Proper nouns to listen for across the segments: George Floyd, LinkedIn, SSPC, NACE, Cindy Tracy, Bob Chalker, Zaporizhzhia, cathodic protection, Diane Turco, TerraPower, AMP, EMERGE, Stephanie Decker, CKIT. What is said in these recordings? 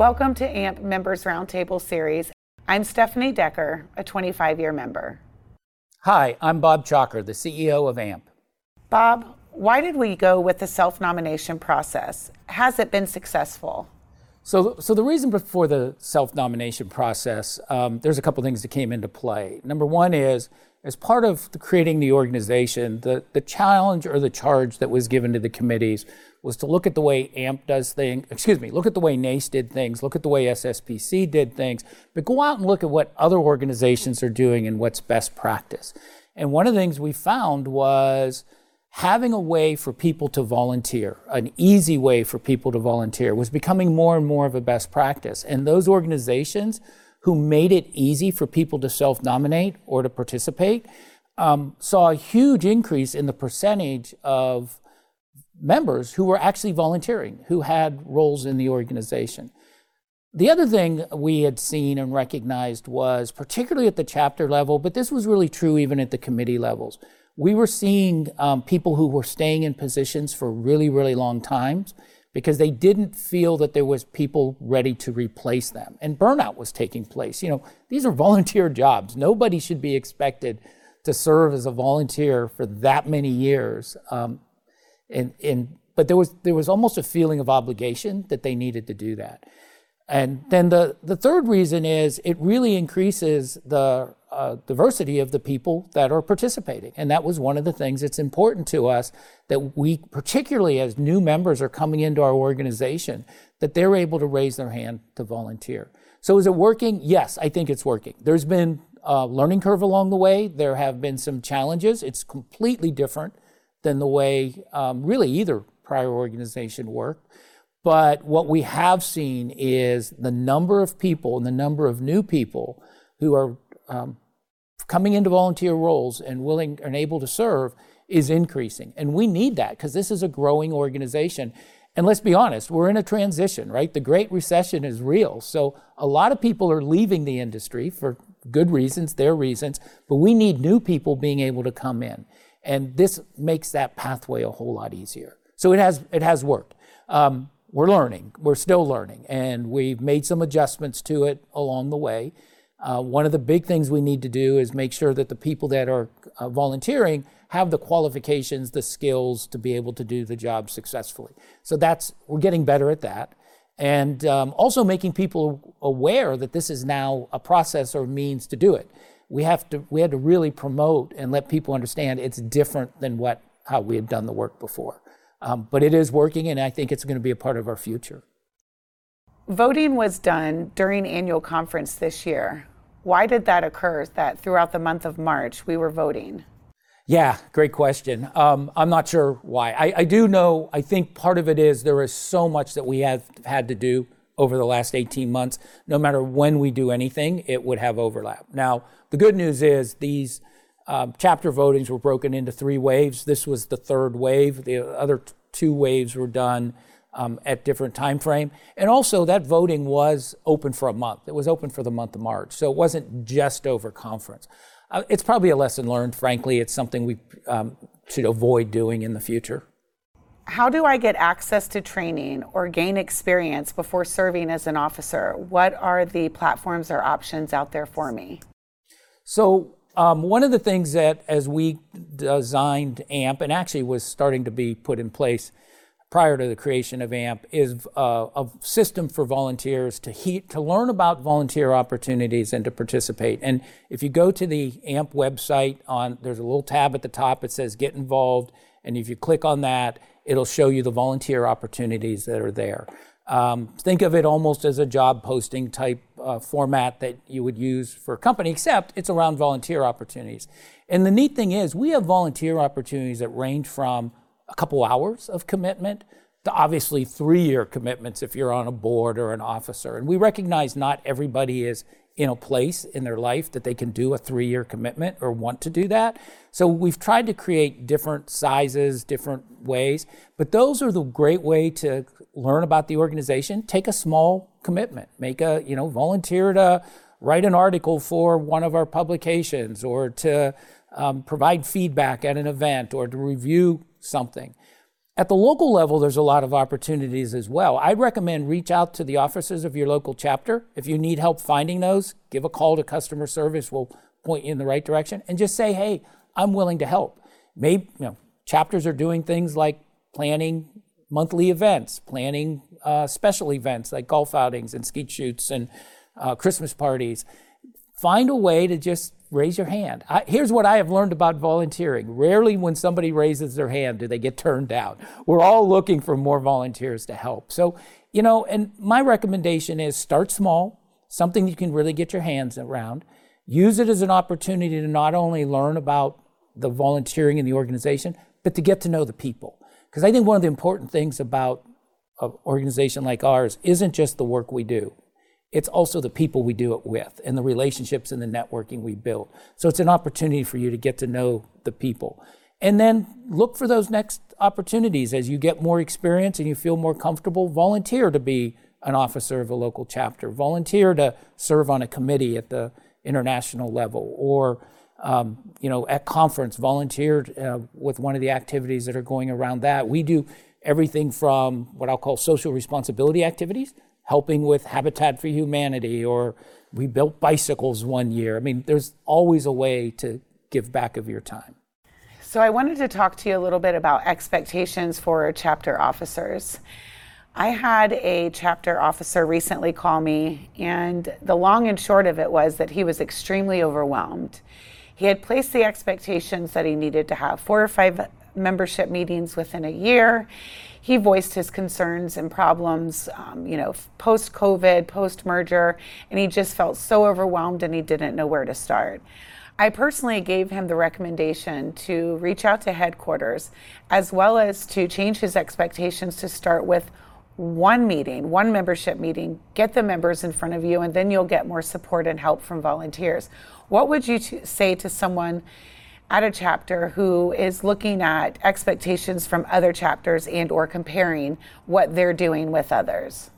Welcome to AMP Members Roundtable Series. I'm Stephanie Decker, a 25-year member. Hi, I'm Bob Chalker, the CEO of AMP. Bob, why did we go with the self-nomination process? Has it been successful? So the reason for the self-nomination process, there's a couple things that came into play. Number one is, as part of creating the organization, the challenge or the charge that was given to the committees was to look at the way AMP does things, look at the way NACE did things, look at the way SSPC did things, but go out and look at what other organizations are doing and what's best practice. And one of the things we found was having a way for people to volunteer, an easy way for people to volunteer, was becoming more and more of a best practice. And those organizations who made it easy for people to self-nominate or to participate saw a huge increase in the percentage of members who were actually volunteering, who had roles in the organization. The other thing we had seen and recognized was, particularly at the chapter level, but this was really true even at the committee levels, we were seeing people who were staying in positions for really, really long times because they didn't feel that there was people ready to replace them. And burnout was taking place. You know, these are volunteer jobs. Nobody should be expected to serve as a volunteer for that many years. But there was almost a feeling of obligation that they needed to do that. And then the third reason is it really increases the diversity of the people that are participating. And that was one of the things that's important to us, that we, particularly as new members are coming into our organization, that they're able to raise their hand to volunteer. So is it working? Yes, I think it's working. There's been a learning curve along the way. There have been some challenges. It's completely different than the way really either prior organization worked. But what we have seen is the number of people and the number of new people who are coming into volunteer roles and willing and able to serve is increasing. And we need that because this is a growing organization. And let's be honest, we're in a transition, right? The Great Recession is real. So a lot of people are leaving the industry for good reasons, their reasons, but we need new people being able to come in. And this makes that pathway a whole lot easier. So it has worked. We're learning. We're still learning, and we've made some adjustments to it along the way. One of the big things we need to do is make sure that the people that are volunteering have the qualifications, the skills to be able to do the job successfully. So we're getting better at that, and also making people aware that this is now a process or means to do it. We had to really promote and let people understand it's different than how we had done the work before. But it is working, and I think it's going to be a part of our future. Voting was done during annual conference this year. Why did that occur, that throughout the month of March we were voting? Yeah, great question. I'm not sure why. I do know, I think part of it is there is so much that we have had to do over the last 18 months. No matter when we do anything, it would have overlap. Now, the good news is these chapter votings were broken into three waves. This was the third wave. The other two waves were done at different time frame. And also that voting was open for a month. It was open for the month of March. So it wasn't just over conference. It's probably a lesson learned, frankly. It's something we should avoid doing in the future. How do I get access to training or gain experience before serving as an officer? What are the platforms or options out there for me? So one of the things that, as we designed AMP, and actually was starting to be put in place prior to the creation of AMP, is a system for volunteers to learn about volunteer opportunities and to participate. And if you go to the AMP website, there's a little tab at the top that says Get Involved, and if you click on that, it'll show you the volunteer opportunities that are there. Think of it almost as a job posting type format that you would use for a company, except it's around volunteer opportunities. And the neat thing is we have volunteer opportunities that range from a couple hours of commitment to obviously 3-year commitments if you're on a board or an officer. And we recognize not everybody is in a place in their life that they can do a 3-year commitment or want to do that. So we've tried to create different sizes, different ways, but those are the great way to learn about the organization. Take a small commitment, make a, volunteer to write an article for one of our publications, or to provide feedback at an event, or to review something. At the local level, there's a lot of opportunities as well. I'd recommend reach out to the officers of your local chapter. If you need help finding those, give a call to customer service. We'll point you in the right direction. And just say, hey, I'm willing to help. Maybe, you know, chapters are doing things like planning monthly events, planning special events like golf outings and skeet shoots and Christmas parties. Find a way to just raise your hand. Here's what I have learned about volunteering. Rarely when somebody raises their hand do they get turned down. We're all looking for more volunteers to help. So, you know, and my recommendation is start small, something you can really get your hands around. Use it as an opportunity to not only learn about the volunteering in the organization, but to get to know the people. Because I think one of the important things about an organization like ours isn't just the work we do. It's also the people we do it with and the relationships and the networking we build. So it's an opportunity for you to get to know the people. And then look for those next opportunities as you get more experience and you feel more comfortable. Volunteer to be an officer of a local chapter. Volunteer to serve on a committee at the international level, or you know, at conference, volunteer with one of the activities that are going around that. We do everything from what I'll call social responsibility activities, helping with Habitat for Humanity, or we built bicycles one year. I mean, there's always a way to give back of your time. So I wanted to talk to you a little bit about expectations for chapter officers. I had a chapter officer recently call me, and the long and short of it was that he was extremely overwhelmed. He had placed the expectations that he needed to have 4 or 5 membership meetings within a year. He voiced his concerns and problems, you know, post-COVID, post-merger, and he just felt so overwhelmed and he didn't know where to start. I personally gave him the recommendation to reach out to headquarters, as well as to change his expectations to start with one meeting, one membership meeting, get the members in front of you, and then you'll get more support and help from volunteers. What would you say to someone at a chapter who is looking at expectations from other chapters and or comparing what they're doing with others?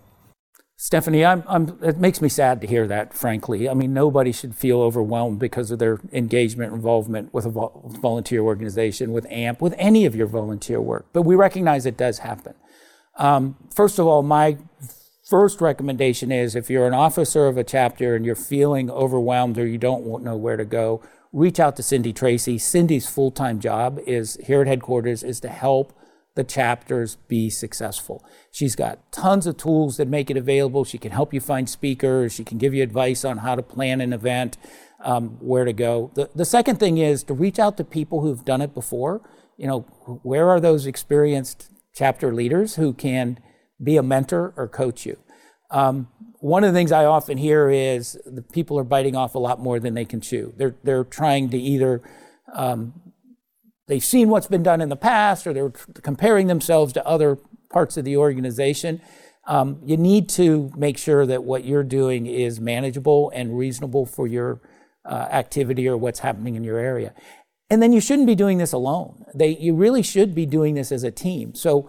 Stephanie, it makes me sad to hear that, frankly. I mean, nobody should feel overwhelmed because of their engagement, involvement with a volunteer organization, with AMP, with any of your volunteer work. But we recognize it does happen. First of all, my first recommendation is if you're an officer of a chapter and you're feeling overwhelmed or you don't know where to go, reach out to Cindy Tracy. Cindy's full-time job is here at headquarters is to help the chapters be successful. She's got tons of tools that make it available. She can help you find speakers. She can give you advice on how to plan an event, where to go. The second thing is to reach out to people who've done it before. You know, where are those experienced chapter leaders who can be a mentor or coach you? One of the things I often hear is the people are biting off a lot more than they can chew. They're trying to either, they've seen what's been done in the past, or they're comparing themselves to other parts of the organization. You need to make sure that what you're doing is manageable and reasonable for your activity or what's happening in your area. And then you shouldn't be doing this alone. You really should be doing this as a team. So,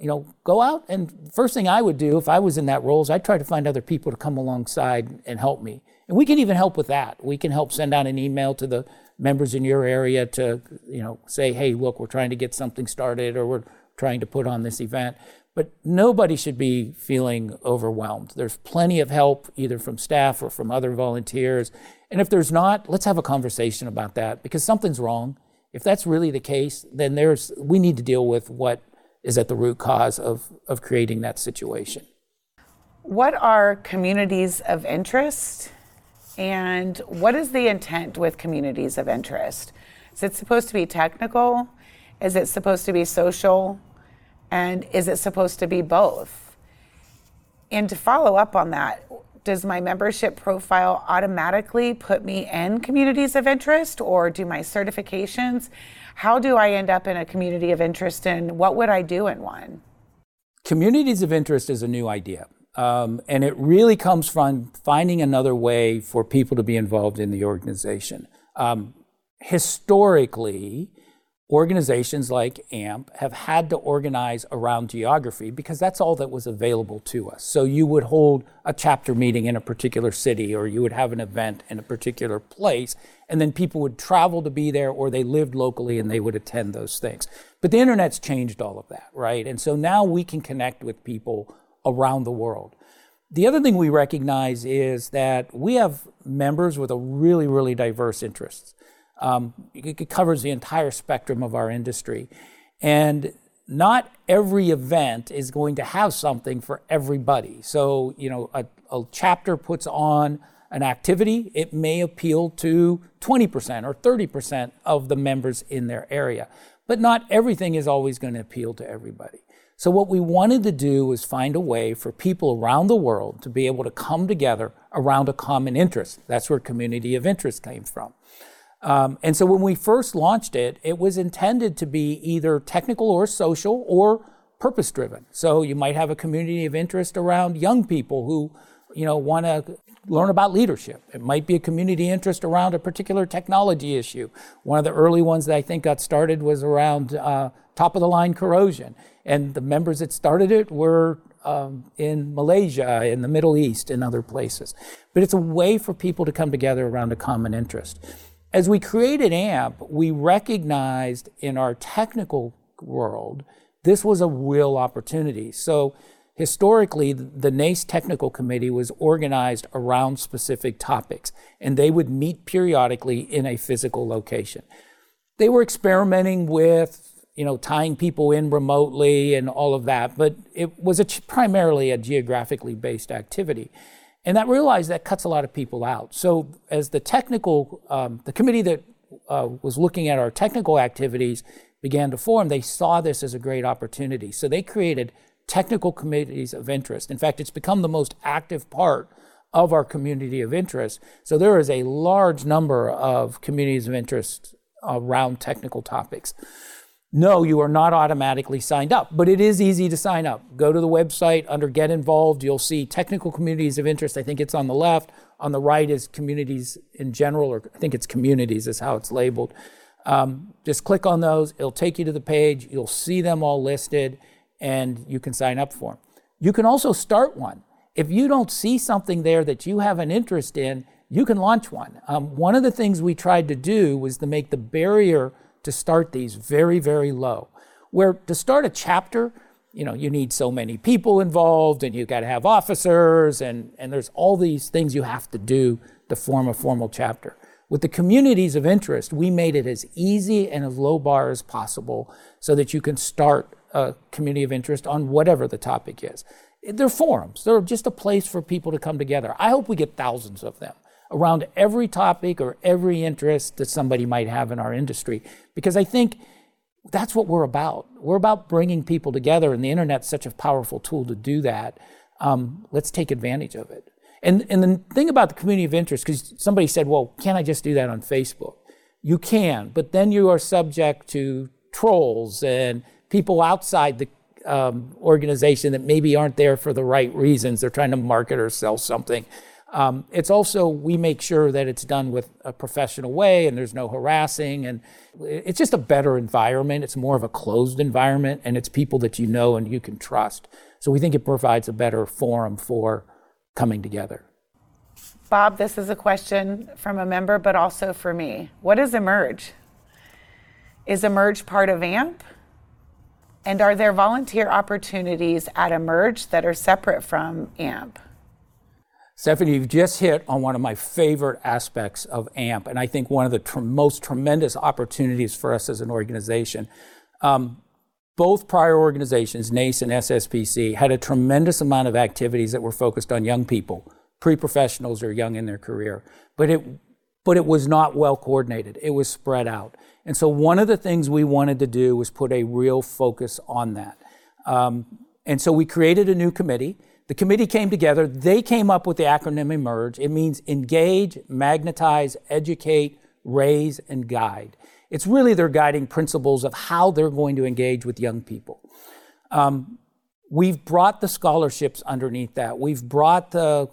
you know, go out, and first thing I would do if I was in that role is I'd try to find other people to come alongside and help me. And we can even help with that. We can help send out an email to the members in your area to, you know, say, hey, look, we're trying to get something started, or we're trying to put on this event. But nobody should be feeling overwhelmed. There's plenty of help either from staff or from other volunteers. And if there's not, let's have a conversation about that, because something's wrong. If that's really the case, then we need to deal with what is at the root cause of creating that situation. What are communities of interest, and what is the intent with communities of interest? Is it supposed to be technical? Is it supposed to be social? And is it supposed to be both? And to follow up on that, does my membership profile automatically put me in communities of interest, or do my certifications? How do I end up in a community of interest, and what would I do in one? Communities of interest is a new idea. And it really comes from finding another way for people to be involved in the organization. Historically, organizations like AMP have had to organize around geography because that's all that was available to us. So you would hold a chapter meeting in a particular city, or you would have an event in a particular place, and then people would travel to be there, or they lived locally and they would attend those things. But the internet's changed all of that, right? And so now we can connect with people around the world. The other thing we recognize is that we have members with a really, really diverse interests. It covers the entire spectrum of our industry. And not every event is going to have something for everybody. So, you know, a chapter puts on an activity, it may appeal to 20% or 30% of the members in their area. But not everything is always going to appeal to everybody. So what we wanted to do was find a way for people around the world to be able to come together around a common interest. That's where community of interest came from. And so when we first launched it, it was intended to be either technical or social or purpose-driven. So you might have a community of interest around young people who, you know, want to learn about leadership. It might be a community interest around a particular technology issue. One of the early ones that I think got started was around top-of-the-line corrosion. And the members that started it were in Malaysia, in the Middle East, and other places. But it's a way for people to come together around a common interest. As we created AMP, we recognized in our technical world, this was a real opportunity. So historically, the NACE Technical Committee was organized around specific topics, and they would meet periodically in a physical location. They were experimenting with, you know, tying people in remotely and all of that, but it was primarily a geographically based activity. And I realized that cuts a lot of people out. So as the technical, the committee that was looking at our technical activities began to form, they saw this as a great opportunity. So they created technical committees of interest. In fact, it's become the most active part of our community of interest. So there is a large number of communities of interest around technical topics. No, you are not automatically signed up, but it is easy to sign up. Go to the website under Get Involved. You'll see Technical Communities of Interest. I think it's on the left. On the right is Communities in General, or I think it's Communities is how it's labeled. Just click on those. It'll take you to the page. You'll see them all listed, and you can sign up for them. You can also start one. If you don't see something there that you have an interest in, you can launch one. One of the things we tried to do was to make the barrier to start these very, very low. Where to start a chapter, you know, you need so many people involved, and you got to have officers, and there's all these things you have to do to form a formal chapter. With the communities of interest, we made it as easy and as low bar as possible so that you can start a community of interest on whatever the topic is. They're forums. They're just a place for people to come together. I hope we get thousands of them around every topic or every interest that somebody might have in our industry. Because I think that's what we're about. We're about bringing people together, and the internet's such a powerful tool to do that. Let's take advantage of it. And the thing about the community of interest, because somebody said, well, can't I just do that on Facebook? You can, but then you are subject to trolls and people outside the organization that maybe aren't there for the right reasons. They're trying to market or sell something. It's also, we make sure that it's done with a professional way, and there's no harassing, and it's just a better environment. It's more of a closed environment, and it's people that you know and you can trust. So we think it provides a better forum for coming together. Bob, this is a question from a member, but also for me. What is EMERGE? Is EMERGE part of AMP? And are there volunteer opportunities at EMERGE that are separate from AMP? Stephanie, you've just hit on one of my favorite aspects of AMP, and I think one of the most tremendous opportunities for us as an organization. Both prior organizations, NACE and SSPC, had a tremendous amount of activities that were focused on young people, pre-professionals or young in their career, but it was not well coordinated. It was spread out. And so one of the things we wanted to do was put a real focus on that. And so we created a new committee. The committee came together. They came up with the acronym EMERGE. It means engage, magnetize, educate, raise, and guide. It's really their guiding principles of how they're going to engage with young people. We've brought the scholarships underneath that. We've brought a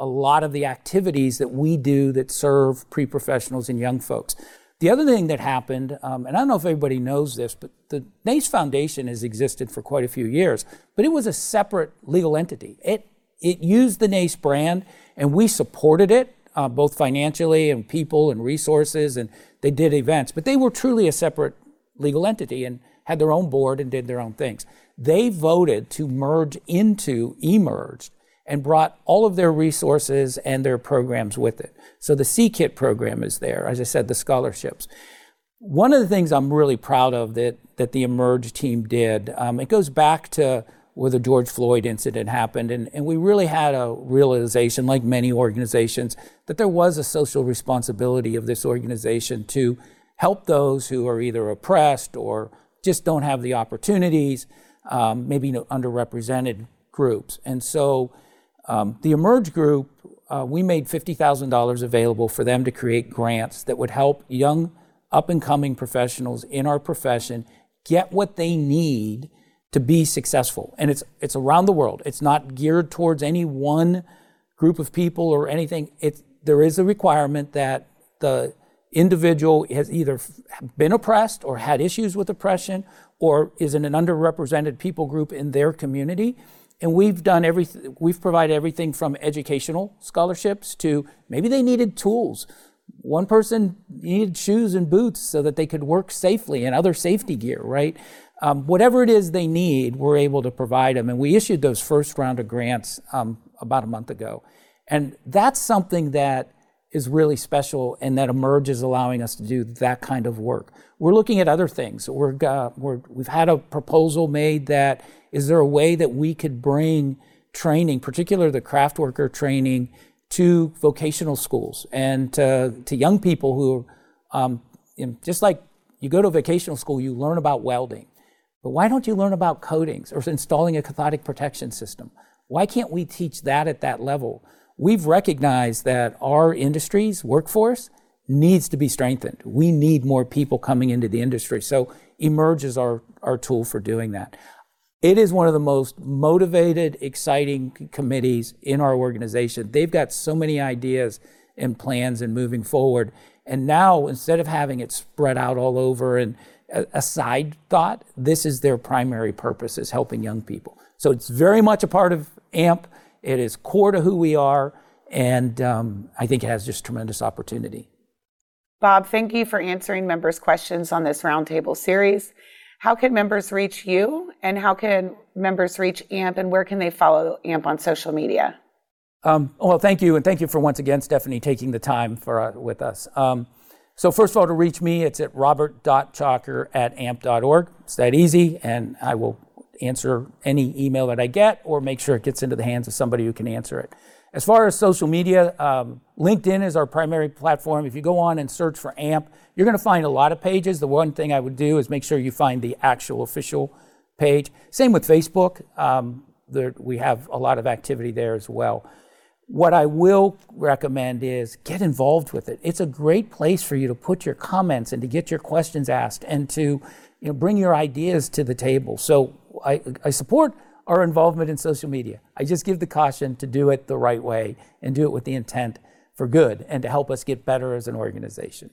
lot of the activities that we do that serve pre-professionals and young folks. The other thing that happened, and I don't know if everybody knows this, but the NACE Foundation has existed for quite a few years, but it was a separate legal entity. It used the NACE brand, and we supported it, both financially and people and resources, and they did events. But they were truly a separate legal entity and had their own board and did their own things. They voted to merge into EMERGE and brought all of their resources and their programs with it. So the CKIT program is there, as I said, the scholarships. One of the things I'm really proud of that the EMERGE team did, it goes back to where the George Floyd incident happened, and we really had a realization, like many organizations, that there was a social responsibility of this organization to help those who are either oppressed or just don't have the opportunities, maybe underrepresented groups. And so the EMERGE group, we made $50,000 available for them to create grants that would help young up-and-coming professionals in our profession get what they need to be successful. And it's around the world. It's not geared towards any one group of people or anything. There is a requirement that the individual has either been oppressed or had issues with oppression or is in an underrepresented people group in their community. And we've provided everything from educational scholarships to maybe they needed tools. One person needed shoes and boots so that they could work safely and other safety gear, right? Whatever it is they need, we're able to provide them. And we issued those first round of grants about a month ago. And that's something that is really special, and that EMERGE is allowing us to do that kind of work. We're looking at other things. We've had a proposal made that, is there a way that we could bring training, particularly the craft worker training, to vocational schools and to young people who, just like you go to a vocational school, you learn about welding. But why don't you learn about coatings or installing a cathodic protection system? Why can't we teach that at that level? We've recognized that our industry's workforce needs to be strengthened. We need more people coming into the industry. So EMERGE is our tool for doing that. It is one of the most motivated, exciting committees in our organization. They've got so many ideas and plans and moving forward. And now, instead of having it spread out all over and a side thought, this is their primary purpose, is helping young people. So it's very much a part of AMP. It is core to who we are, and I think it has just tremendous opportunity. Bob, thank you for answering members' questions on this roundtable series. How can members reach you, and how can members reach AMP, and where can they follow AMP on social media? Well, thank you, and thank you for once again, Stephanie, taking the time with us. So first of all, to reach me, it's at robert.chalker@amp.org. It's that easy, and I will answer any email that I get or make sure it gets into the hands of somebody who can answer it. As far as social media, LinkedIn is our primary platform. If you go on and search for AMP, you're going to find a lot of pages. The one thing I would do is make sure you find the actual official page. Same with Facebook. We have a lot of activity there as well. What I will recommend is get involved with it. It's a great place for you to put your comments and to get your questions asked and to bring your ideas to the table. So I support our involvement in social media. I just give the caution to do it the right way and do it with the intent for good and to help us get better as an organization.